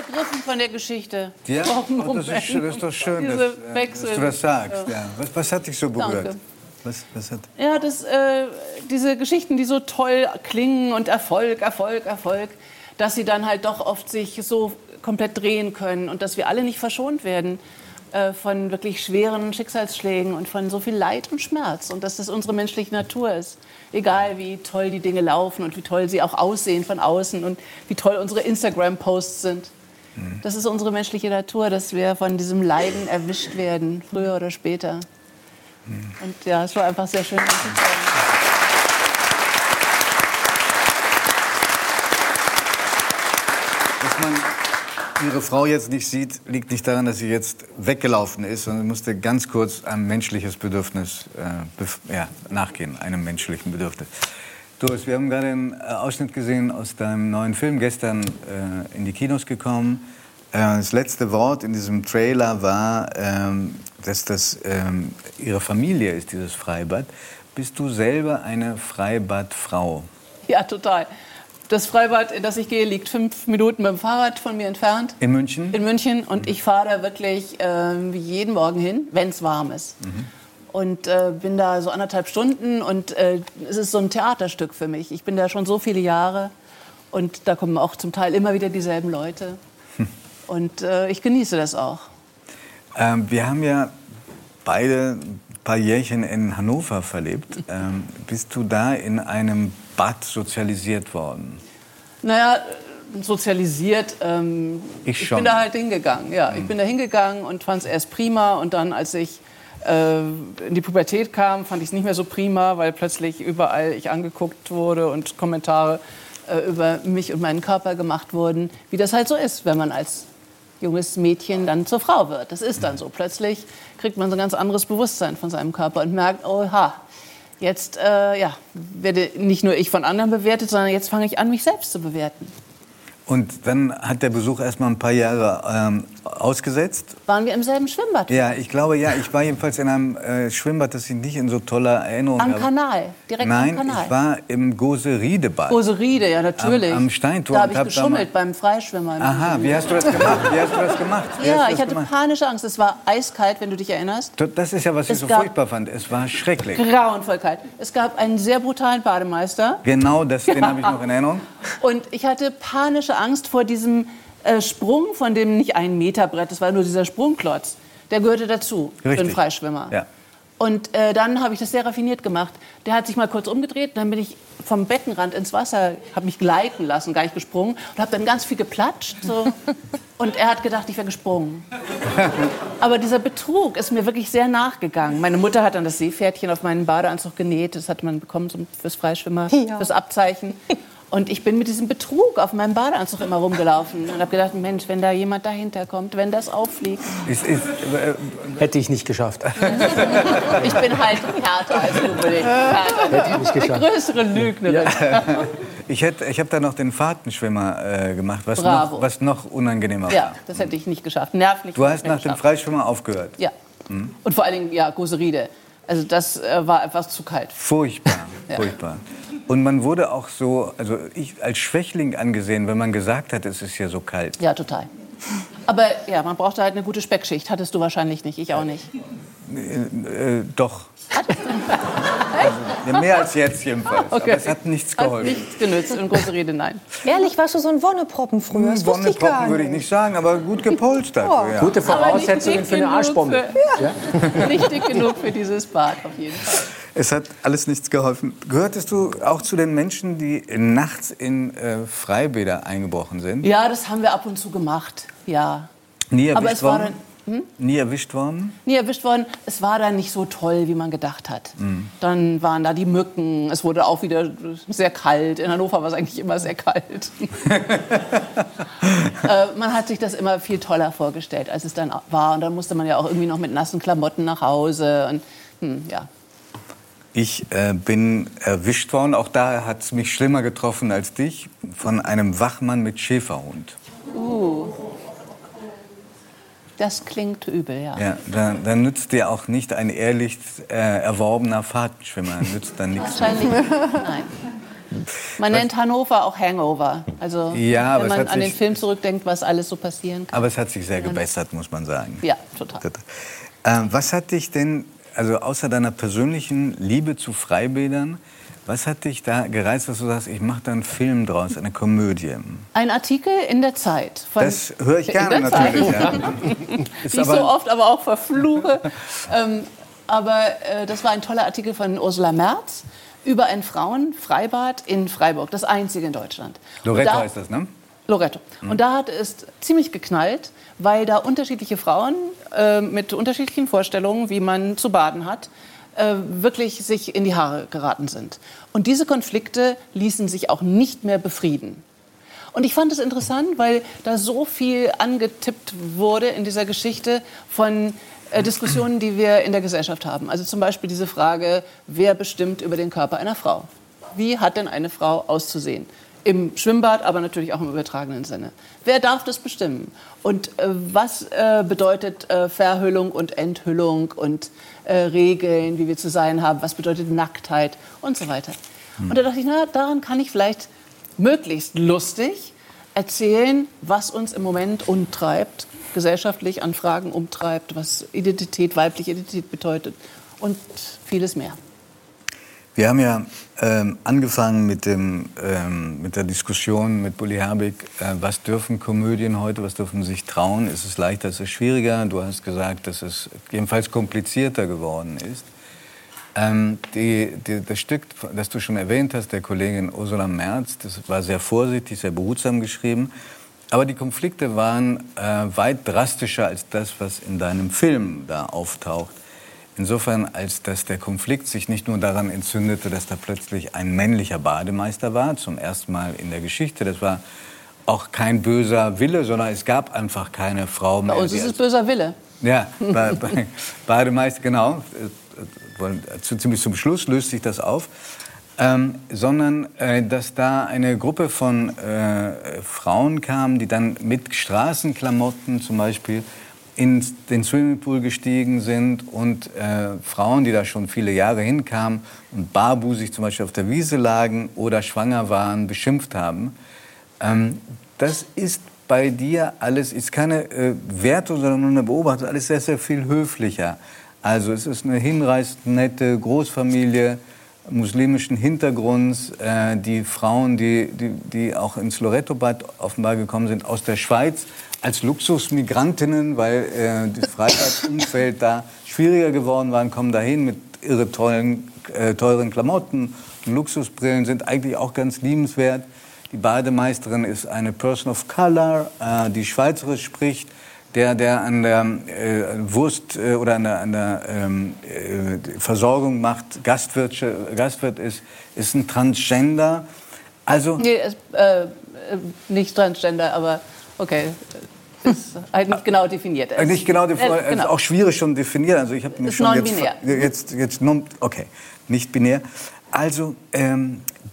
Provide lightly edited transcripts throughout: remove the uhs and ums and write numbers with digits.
ergriffen von der Geschichte. Ja, oh, das ist doch schön, dass du das sagst. Ja. Ja. Was hat dich so berührt? Was hat... Ja, diese Geschichten, die so toll klingen und Erfolg, dass sie dann halt doch oft sich so komplett drehen können und dass wir alle nicht verschont werden von wirklich schweren Schicksalsschlägen und von so viel Leid und Schmerz und dass das unsere menschliche Natur ist. Egal, wie toll die Dinge laufen und wie toll sie auch aussehen von außen und wie toll unsere Instagram-Posts sind. Mhm. Das ist unsere menschliche Natur, dass wir von diesem Leiden erwischt werden, früher oder später. Mhm. Und ja, es war einfach sehr schön. Mhm. Dass man Ihre Frau jetzt nicht sieht, liegt nicht daran, dass sie jetzt weggelaufen ist, sondern musste ganz kurz ein menschliches Bedürfnis nachgehen, einem menschlichen Bedürfnis. Doris, wir haben gerade einen Ausschnitt gesehen aus deinem neuen Film, gestern in die Kinos gekommen. Das letzte Wort in diesem Trailer war, dass das ihre Familie ist, dieses Freibad. Bist du selber eine Freibadfrau? Ja, total. Das Freibad, in das ich gehe, liegt 5 Minuten mit dem Fahrrad von mir entfernt. In München? In München. Und ich fahre da wirklich jeden Morgen hin, wenn es warm ist. Mhm. Und bin da so 1,5 Stunden und es ist so ein Theaterstück für mich. Ich bin da schon so viele Jahre und da kommen auch zum Teil immer wieder dieselben Leute. Hm. Und ich genieße das auch. Wir haben ja beide ein paar Jährchen in Hannover verlebt. Bist du da in einem Bad sozialisiert worden? Naja, sozialisiert. Ich bin da halt hingegangen. Ja, ich bin da hingegangen und fand es erst prima. Und dann, als ich in die Pubertät kam, fand ich es nicht mehr so prima, weil plötzlich überall ich angeguckt wurde und Kommentare über mich und meinen Körper gemacht wurden. Wie das halt so ist, wenn man als junges Mädchen dann zur Frau wird. Das ist dann so. Plötzlich kriegt man so ein ganz anderes Bewusstsein von seinem Körper und merkt, oha. Jetzt werde nicht nur ich von anderen bewertet, sondern jetzt fange ich an, mich selbst zu bewerten. Und dann hat der Besuch erst mal ein paar Jahre ausgesetzt. Waren wir im selben Schwimmbad? Ja, ich glaube, ja. Ich war jedenfalls in einem Schwimmbad, das ich nicht in so toller Erinnerung habe. Am Kanal? Direkt am Kanal? Nein, ich war im Goseriedebad. Goseriede, ja, natürlich. Am Steintor. Da habe ich geschummelt beim Freischwimmer. Aha, wie hast du das gemacht? Ja, ich hatte panische Angst. Es war eiskalt, wenn du dich erinnerst. Das ist ja, was ich so furchtbar fand. Es war schrecklich. Grauenvoll kalt. Es gab einen sehr brutalen Bademeister. Genau, den habe ich noch in Erinnerung. Und ich hatte panische Angst vor diesem Sprung, von dem nicht ein Meterbrett, das war nur dieser Sprungklotz, der gehörte dazu. Richtig. Für einen Freischwimmer. Ja. Und dann habe ich das sehr raffiniert gemacht. Der hat sich mal kurz umgedreht, dann bin ich vom Beckenrand ins Wasser, habe mich gleiten lassen, gar nicht gesprungen und habe dann ganz viel geplatscht. So. Und er hat gedacht, ich wäre gesprungen. Aber dieser Betrug ist mir wirklich sehr nachgegangen. Meine Mutter hat dann das Seepferdchen auf meinen Badeanzug genäht, das hat man bekommen fürs Freischwimmer, ja. Fürs Abzeichen. Und ich bin mit diesem Betrug auf meinem Badeanzug immer rumgelaufen und habe gedacht, Mensch, wenn da jemand dahinter kommt, wenn das auffliegt. Hätte ich nicht geschafft. Ich bin halt härter als du, bin ich. Hätte ich nicht geschafft. Eine größere Lügnerin. Ja. Ich habe da noch den Fahrtenschwimmer gemacht, was noch unangenehmer war. Ja, das hätte ich nicht geschafft. Nervlich. Du hast nach dem Freischwimmer aufgehört. Ja. Mhm. Und vor allen Dingen, ja, Goseriede. Also das war etwas zu kalt. Furchtbar, ja. Furchtbar. Und man wurde auch so, also ich als Schwächling angesehen, wenn man gesagt hat, es ist hier so kalt. Ja, total. Aber ja, man brauchte halt eine gute Speckschicht. Hattest du wahrscheinlich nicht, ich auch nicht. Doch. Also, mehr als jetzt jedenfalls. Okay. Aber es hat nichts geholfen. Hat nichts genützt, in großer Rede, nein. Ehrlich, warst du so ein Wonneproppen früher? Das wusste ich gar nicht. Würde ich nicht sagen, aber gut gepolstert. Oh. Ja. Gute Voraussetzungen für eine Arschbombe. Ja. Nicht dick genug für dieses Bad, auf jeden Fall. Es hat alles nichts geholfen. Gehörtest du auch zu den Menschen, die nachts in Freibäder eingebrochen sind? Ja, das haben wir ab und zu gemacht, ja. Nie erwischt worden? Nie erwischt worden? Nie erwischt worden. Es war dann nicht so toll, wie man gedacht hat. Mhm. Dann waren da die Mücken. Es wurde auch wieder sehr kalt. In Hannover war es eigentlich immer sehr kalt. Man hat sich das immer viel toller vorgestellt, als es dann war. Und dann musste man ja auch irgendwie noch mit nassen Klamotten nach Hause. Und, ja. Ich bin erwischt worden. Auch da hat es mich schlimmer getroffen als dich. Von einem Wachmann mit Schäferhund. Das klingt übel, ja. Ja, dann nützt dir auch nicht ein ehrlich erworbener Fahrtenschwimmer. Nützt dann nichts. Wahrscheinlich, nein. Man nennt Hannover auch Hangover. Also ja, wenn man an den Film zurückdenkt, was alles so passieren kann. Aber es hat sich sehr gebessert, muss man sagen. Ja, total. Was hat dich denn, also außer deiner persönlichen Liebe zu Freibädern, was hat dich da gereizt, dass du sagst, ich mache da einen Film draus, eine Komödie? Ein Artikel in der Zeit. Das höre ich gerne natürlich. Ja. Nicht so oft, aber auch verfluche. Das war ein toller Artikel von Ursula Merz über ein Frauenfreibad in Freiburg, das einzige in Deutschland. Loretto heißt das, ne? Loretto. Und da hat es ziemlich geknallt, weil da unterschiedliche Frauen mit unterschiedlichen Vorstellungen, wie man zu baden hat, wirklich sich in die Haare geraten sind. Und diese Konflikte ließen sich auch nicht mehr befrieden. Und ich fand es interessant, weil da so viel angetippt wurde in dieser Geschichte von Diskussionen, die wir in der Gesellschaft haben. Also zum Beispiel diese Frage, wer bestimmt über den Körper einer Frau? Wie hat denn eine Frau auszusehen? Im Schwimmbad, aber natürlich auch im übertragenen Sinne. Wer darf das bestimmen? Und was bedeutet Verhüllung und Enthüllung und Regeln, wie wir zu sein haben? Was bedeutet Nacktheit und so weiter? Und da dachte ich, na, daran kann ich vielleicht möglichst lustig erzählen, was uns im Moment umtreibt, gesellschaftlich an Fragen umtreibt, was Identität, weibliche Identität bedeutet und vieles mehr. Wir haben ja angefangen mit der Diskussion mit Bully Herbig, was dürfen Komödien heute, was dürfen sich trauen? Ist es leichter, ist es schwieriger? Du hast gesagt, dass es jedenfalls komplizierter geworden ist. Das Stück, das du schon erwähnt hast, der Kollegin Ursula Merz, das war sehr vorsichtig, sehr behutsam geschrieben. Aber die Konflikte waren weit drastischer als das, was in deinem Film da auftaucht. Insofern, als dass der Konflikt sich nicht nur daran entzündete, dass da plötzlich ein männlicher Bademeister war, zum ersten Mal in der Geschichte. Das war auch kein böser Wille, sondern es gab einfach keine Frau mehr. Bei uns ist es böser Wille. Ja, bei Bademeister, genau. Ziemlich zum Schluss löst sich das auf. Sondern dass da eine Gruppe von Frauen kam, die dann mit Straßenklamotten zum Beispiel in den Swimmingpool gestiegen sind und Frauen, die da schon viele Jahre hinkamen und barbusig zum Beispiel auf der Wiese lagen oder schwanger waren, beschimpft haben. Das ist bei dir alles, ist keine Wertung, sondern nur eine Beobachtung, alles sehr, sehr viel höflicher. Also es ist eine hinreißend nette Großfamilie muslimischen Hintergrunds, die Frauen, die auch ins Loretto-Bad offenbar gekommen sind, aus der Schweiz, als Luxusmigrantinnen, weil das Freibadumfeld da schwieriger geworden war, kommen dahin mit irre teuren Klamotten und Luxusbrillen, sind eigentlich auch ganz liebenswert. Die Bademeisterin ist eine Person of Color, die Schweizerisch spricht. Der an der Wurst oder an der Versorgung macht, Gastwirt ist ein Transgender. Also nee, nicht Transgender, aber okay, ist halt nicht genau definiert. Nicht genau definiert, genau. Ist auch schwierig schon definiert. Also ich habe mir ist schon non-binär. Jetzt okay, nicht binär. Also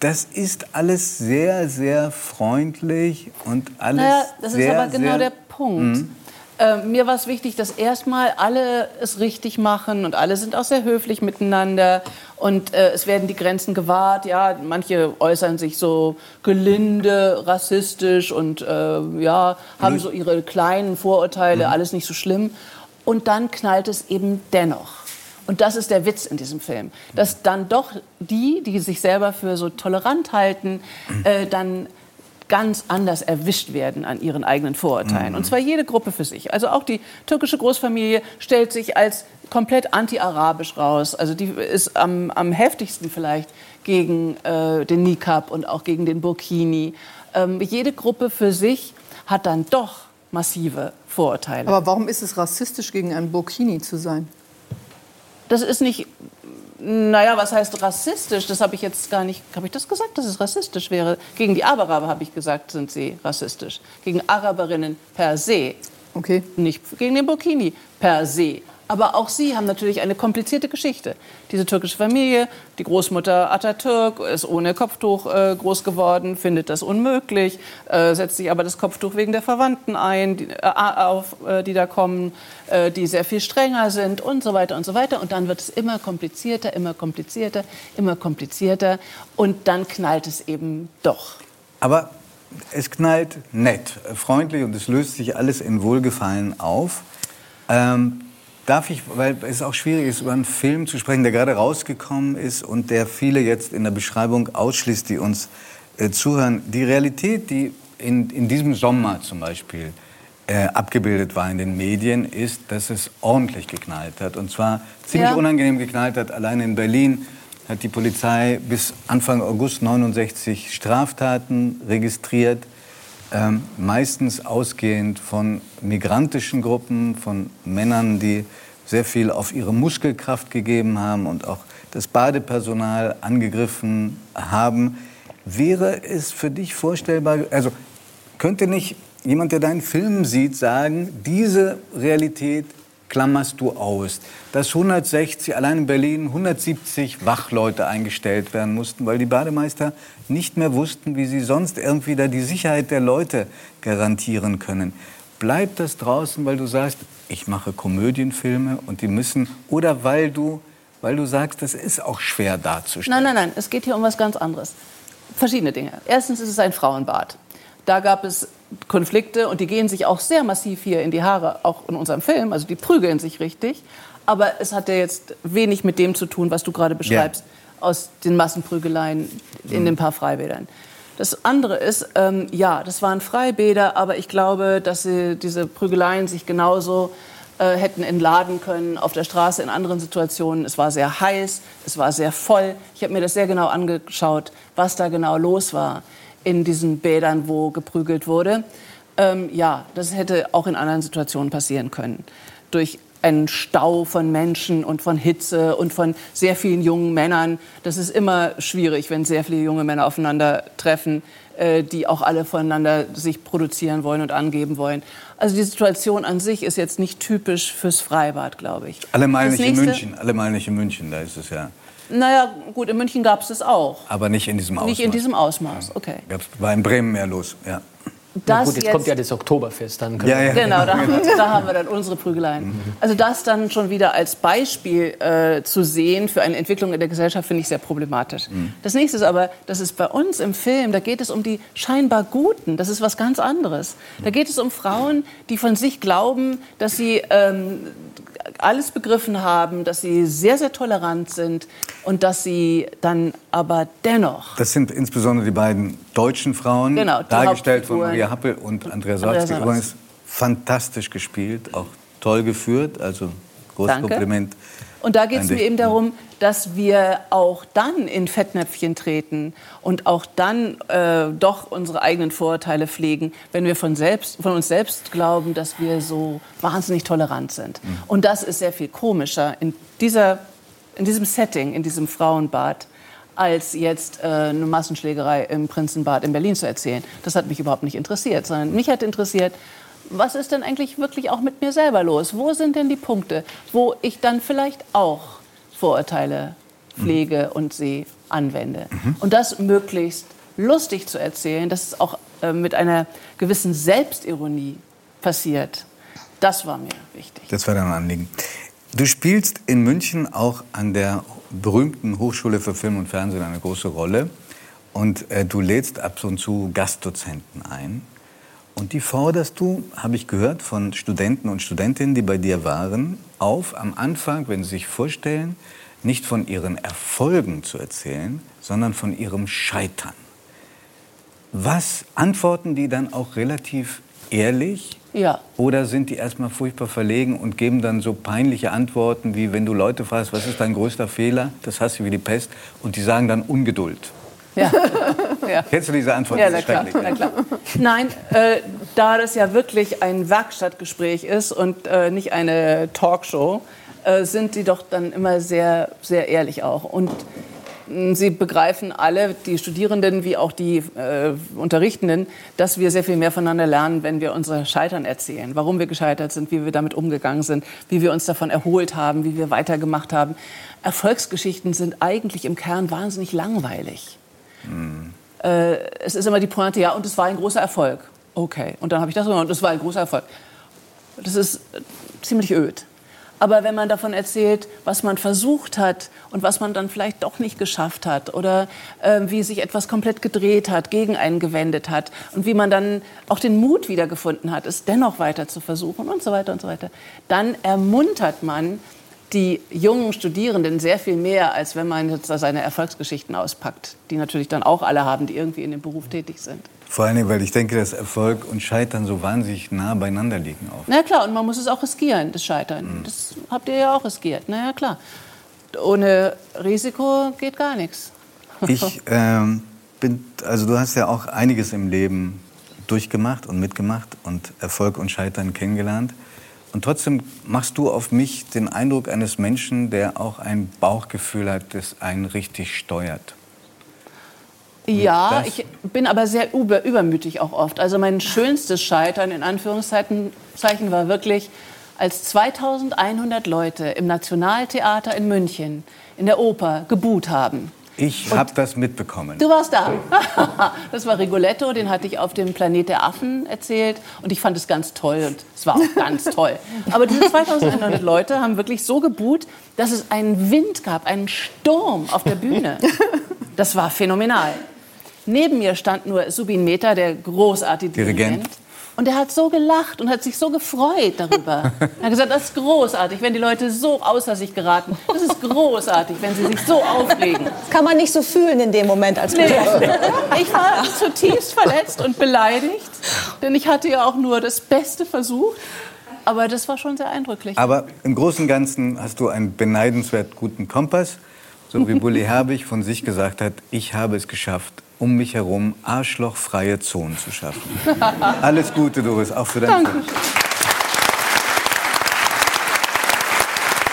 das ist alles sehr, sehr freundlich und alles. Naja, das sehr, ist aber genau sehr, der Punkt. Mir war es wichtig, dass erstmal alle es richtig machen und alle sind auch sehr höflich miteinander und es werden die Grenzen gewahrt. Ja, manche äußern sich so gelinde, rassistisch und haben so ihre kleinen Vorurteile, alles nicht so schlimm. Und dann knallt es eben dennoch. Und das ist der Witz in diesem Film, dass dann doch die sich selber für so tolerant halten, dann ganz anders erwischt werden an ihren eigenen Vorurteilen. Und zwar jede Gruppe für sich. Also auch die türkische Großfamilie stellt sich als komplett anti-arabisch raus. Also die ist am heftigsten vielleicht gegen den Niqab und auch gegen den Burkini. Jede Gruppe für sich hat dann doch massive Vorurteile. Aber warum ist es rassistisch, gegen einen Burkini zu sein? Das ist nicht... Naja, was heißt rassistisch? Das habe ich jetzt gar nicht... Habe ich das gesagt, dass es rassistisch wäre? Gegen die Araber, habe ich gesagt, sind sie rassistisch. Gegen Araberinnen per se. Okay. Nicht gegen den Burkini per se. Aber auch sie haben natürlich eine komplizierte Geschichte. Diese türkische Familie, die Großmutter Atatürk ist ohne Kopftuch groß geworden, findet das unmöglich, setzt sich aber das Kopftuch wegen der Verwandten ein, die da kommen, die sehr viel strenger sind und so weiter und so weiter. Und dann wird es immer komplizierter, immer komplizierter, immer komplizierter. Und dann knallt es eben doch. Aber es knallt nett, freundlich und es löst sich alles in Wohlgefallen auf. Darf ich, weil es auch schwierig ist, über einen Film zu sprechen, der gerade rausgekommen ist und der viele jetzt in der Beschreibung ausschließt, die uns zuhören. Die Realität, die in diesem Sommer zum Beispiel abgebildet war in den Medien, ist, dass es ordentlich geknallt hat. Und zwar ziemlich unangenehm geknallt hat. Allein in Berlin hat die Polizei bis Anfang August 69 Straftaten registriert. Meistens ausgehend von migrantischen Gruppen, von Männern, die sehr viel auf ihre Muskelkraft gegeben haben und auch das Badepersonal angegriffen haben. Wäre es für dich vorstellbar, also könnte nicht jemand, der deinen Film sieht, sagen, diese Realität klammerst du aus, dass 160, allein in Berlin, 170 Wachleute eingestellt werden mussten, weil die Bademeister nicht mehr wussten, wie sie sonst irgendwie da die Sicherheit der Leute garantieren können. Bleibt das draußen, weil du sagst, ich mache Komödienfilme und die müssen, oder weil du sagst, das ist auch schwer darzustellen? Nein, es geht hier um was ganz anderes. Verschiedene Dinge. Erstens ist es ein Frauenbad. Da gab es Konflikte und die gehen sich auch sehr massiv hier in die Haare, auch in unserem Film, also die prügeln sich richtig. Aber es hat ja jetzt wenig mit dem zu tun, was du gerade beschreibst, aus den Massenprügeleien in den paar Freibädern. Das andere ist, das waren Freibäder, aber ich glaube, dass sie diese Prügeleien sich genauso hätten entladen können auf der Straße in anderen Situationen. Es war sehr heiß, es war sehr voll. Ich habe mir das sehr genau angeschaut, was da genau los war in diesen Bädern, wo geprügelt wurde. Das hätte auch in anderen Situationen passieren können. Durch einen Stau von Menschen und von Hitze und von sehr vielen jungen Männern. Das ist immer schwierig, wenn sehr viele junge Männer aufeinandertreffen, die auch alle voneinander sich produzieren wollen und angeben wollen. Also die Situation an sich ist jetzt nicht typisch fürs Freibad, glaube ich. Allemal nicht in München, da ist es ja... Naja, gut, in München gab es das auch. Aber nicht in diesem Ausmaß. Nicht in diesem Ausmaß, okay. War in Bremen mehr los, ja. Das gut, jetzt kommt ja das Oktoberfest. Dann da haben wir dann unsere Prügeleien. Also das dann schon wieder als Beispiel zu sehen für eine Entwicklung in der Gesellschaft, finde ich sehr problematisch. Das nächste ist aber, das ist bei uns im Film, da geht es um die scheinbar Guten. Das ist was ganz anderes. Da geht es um Frauen, die von sich glauben, dass sie alles begriffen haben, dass sie sehr, sehr tolerant sind und dass sie dann aber dennoch... Das sind insbesondere die beiden deutschen Frauen, dargestellt von Maria Happel und Andrea Sorgs. Übrigens fantastisch gespielt, auch toll geführt, also großes Kompliment. Und da geht es mir eben darum, dass wir auch dann in Fettnäpfchen treten und auch dann doch unsere eigenen Vorurteile pflegen, wenn wir von uns selbst glauben, dass wir so wahnsinnig tolerant sind. Und das ist sehr viel komischer in diesem Setting, in diesem Frauenbad, als jetzt eine Massenschlägerei im Prinzenbad in Berlin zu erzählen. Das hat mich überhaupt nicht interessiert, sondern mich hat interessiert, was ist denn eigentlich wirklich auch mit mir selber los? Wo sind denn die Punkte, wo ich dann vielleicht auch Vorurteile pflege und sie anwende? Und das möglichst lustig zu erzählen, dass es auch mit einer gewissen Selbstironie passiert, das war mir wichtig. Das war dein Anliegen. Du spielst in München auch an der berühmten Hochschule für Film und Fernsehen eine große Rolle. Und du lädst ab und zu Gastdozenten ein. Und die forderst du, habe ich gehört, von Studenten und Studentinnen, die bei dir waren, auf, am Anfang, wenn sie sich vorstellen, nicht von ihren Erfolgen zu erzählen, sondern von ihrem Scheitern. Was antworten die dann auch relativ ehrlich? Ja. Oder sind die erstmal furchtbar verlegen und geben dann so peinliche Antworten, wie wenn du Leute fragst, was ist dein größter Fehler? Das hast du wie die Pest. Und die sagen dann Ungeduld. Ja. Ja. Kennst du diese Antwort? Ja, na klar. Nein, da das ja wirklich ein Werkstattgespräch ist und nicht eine Talkshow, sind die doch dann immer sehr, sehr ehrlich auch. Und Sie begreifen alle, die Studierenden wie auch die Unterrichtenden, dass wir sehr viel mehr voneinander lernen, wenn wir unser Scheitern erzählen. Warum wir gescheitert sind, wie wir damit umgegangen sind, wie wir uns davon erholt haben, wie wir weitergemacht haben. Erfolgsgeschichten sind eigentlich im Kern wahnsinnig langweilig. Mhm. Es ist immer die Pointe, ja, und es war ein großer Erfolg. Okay, und dann habe ich das gemacht und es war ein großer Erfolg. Das ist ziemlich öd. Aber wenn man davon erzählt, was man versucht hat und was man dann vielleicht doch nicht geschafft hat oder wie sich etwas komplett gedreht hat, gegen einen gewendet hat und wie man dann auch den Mut wiedergefunden hat, es dennoch weiter zu versuchen und so weiter, dann ermuntert man die jungen Studierenden sehr viel mehr, als wenn man jetzt seine Erfolgsgeschichten auspackt, die natürlich dann auch alle haben, die irgendwie in dem Beruf tätig sind. Vor allem, weil ich denke, dass Erfolg und Scheitern so wahnsinnig nah beieinander liegen. Oft. Na klar, und man muss es auch riskieren, das Scheitern. Mhm. Das habt ihr ja auch riskiert, na ja klar. Ohne Risiko geht gar nichts. Ich also du hast ja auch einiges im Leben durchgemacht und mitgemacht und Erfolg und Scheitern kennengelernt. Und trotzdem machst du auf mich den Eindruck eines Menschen, der auch ein Bauchgefühl hat, das einen richtig steuert. Ja, ich bin aber sehr übermütig auch oft. Also mein schönstes Scheitern, in Anführungszeichen, war wirklich, als 2100 Leute im Nationaltheater in München in der Oper gebuht haben. Ich habe das mitbekommen. Du warst da. Das war Rigoletto, den hatte ich auf dem Planet der Affen erzählt. Und ich fand es ganz toll und es war auch ganz toll. Aber diese 2100 Leute haben wirklich so gebuht, dass es einen Wind gab, einen Sturm auf der Bühne. Das war phänomenal. Neben mir stand nur Subin Meta, der großartige Dirigent. Und er hat so gelacht und hat sich so gefreut darüber. Er hat gesagt, das ist großartig, wenn die Leute so außer sich geraten. Das ist großartig, wenn sie sich so aufregen. Das kann man nicht so fühlen in dem Moment als Betroffene. Nee. Ich war zutiefst verletzt und beleidigt, denn ich hatte ja auch nur das Beste versucht. Aber das war schon sehr eindrücklich. Aber im Großen und Ganzen hast du einen beneidenswert guten Kompass. So wie Bully Herbig von sich gesagt hat, ich habe es geschafft, um mich herum arschlochfreie Zonen zu schaffen. Alles Gute, Doris, auch für dein Film.